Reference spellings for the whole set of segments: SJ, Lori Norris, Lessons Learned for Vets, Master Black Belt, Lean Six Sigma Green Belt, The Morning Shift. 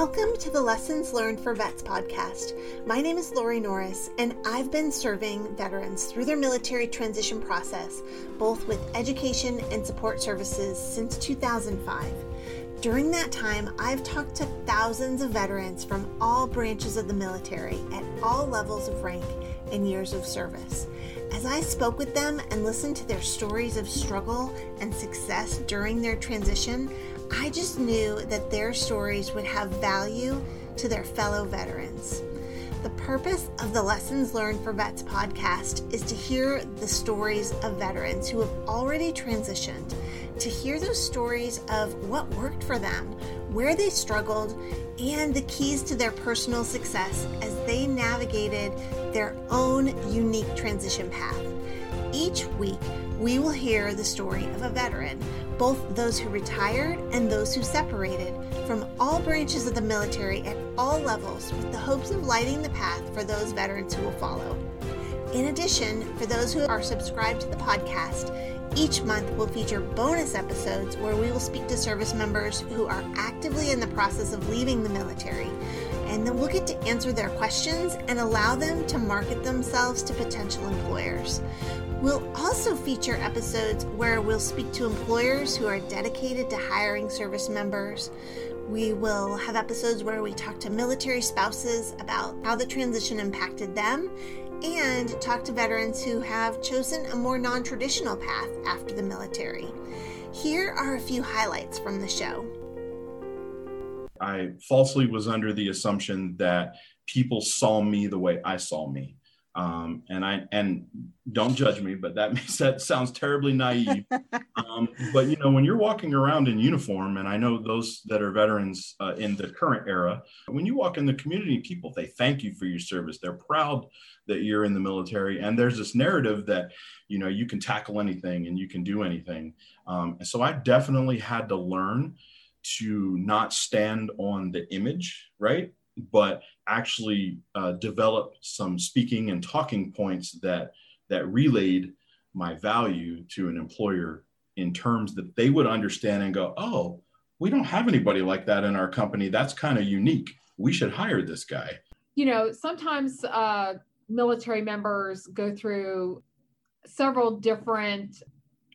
Welcome to the Lessons Learned for Vets podcast. My name is Lori Norris, and I've been serving veterans through their military transition process, both with education and support services since 2005. During that time, I've talked to thousands of veterans from all branches of the military at all levels of rank and years of service. As I spoke with them and listened to their stories of struggle and success during their transition, I just knew that their stories would have value to their fellow veterans. The purpose of the Lessons Learned for Vets podcast is to hear the stories of veterans who have already transitioned, to hear those stories of what worked for them, where they struggled, and the keys to their personal success as they navigated their own unique transition path. Each week, we will hear the story of a veteran, both those who retired and those who separated, from all branches of the military at all levels, with the hopes of lighting the path for those veterans who will follow. In addition, for those who are subscribed to the podcast, each month will feature bonus episodes where we will speak to service members who are actively in the process of leaving the military, and then we'll get to answer their questions and allow them to market themselves to potential employers. We'll also feature episodes where we'll speak to employers who are dedicated to hiring service members. We will have episodes where we talk to military spouses about how the transition impacted them, and talk to veterans who have chosen a more non-traditional path after the military. Here are a few highlights from the show. I falsely was under the assumption that people saw me the way I saw me. And don't judge me, but that sounds terribly naive. But you know, when you're walking around in uniform, and I know those that are veterans in the current era, when you walk in the community, people, they thank you for your service. They're proud that you're in the military. And there's this narrative that, you know, you can tackle anything and you can do anything. And so I definitely had to learn to not stand on the image, right? But actually develop some speaking and talking points that relayed my value to an employer in terms that they would understand and go, oh, we don't have anybody like that in our company. That's kind of unique. We should hire this guy. You know, sometimes military members go through several different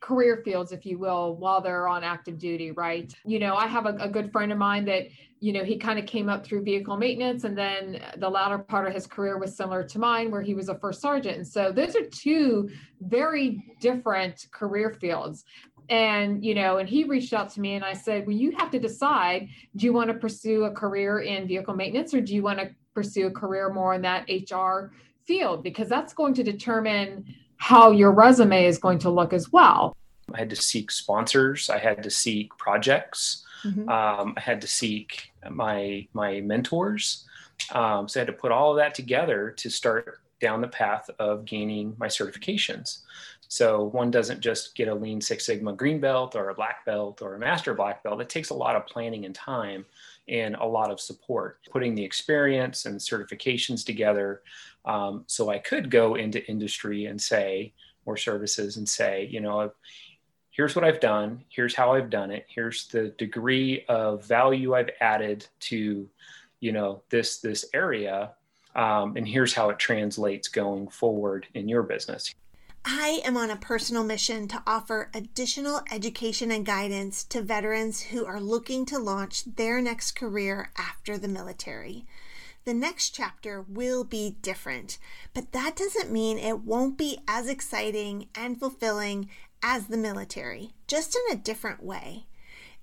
career fields, if you will, while they're on active duty, right? You know, I have a good friend of mine that, you know, he kind of came up through vehicle maintenance, and then the latter part of his career was similar to mine, where he was a first sergeant. And so those are two very different career fields. And, you know, and he reached out to me and I said, well, you have to decide, do you want to pursue a career in vehicle maintenance, or do you want to pursue a career more in that HR field? Because that's going to determine how your resume is going to look as well. I had to seek sponsors. I had to seek projects. Mm-hmm. I had to seek my mentors. So I had to put all of that together to start down the path of gaining my certifications. So one doesn't just get a Lean Six Sigma Green Belt or a Black Belt or a Master Black Belt. It takes a lot of planning and time and a lot of support, putting the experience and certifications together. So I could go into industry and say, or services and say, you know, here's what I've done, here's how I've done it, here's the degree of value I've added to, you know, this area, and here's how it translates going forward in your business. I am on a personal mission to offer additional education and guidance to veterans who are looking to launch their next career after the military. The next chapter will be different, but that doesn't mean it won't be as exciting and fulfilling as the military, just in a different way.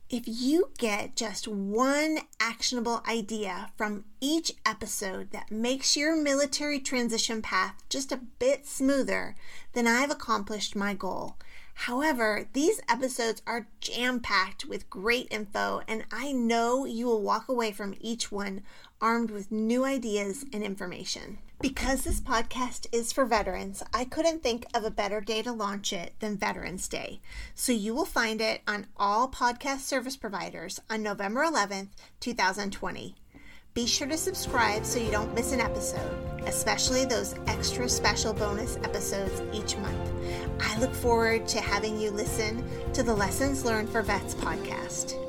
If you get just one actionable idea from each episode that makes your military transition path just a bit smoother, then I've accomplished my goal. However, these episodes are jam-packed with great info, and I know you will walk away from each one armed with new ideas and information. Because this podcast is for veterans, I couldn't think of a better day to launch it than Veterans Day. So you will find it on all podcast service providers on November 11th, 2020. Be sure to subscribe so you don't miss an episode, especially those extra special bonus episodes each month. I look forward to having you listen to the Lessons Learned for Vets podcast.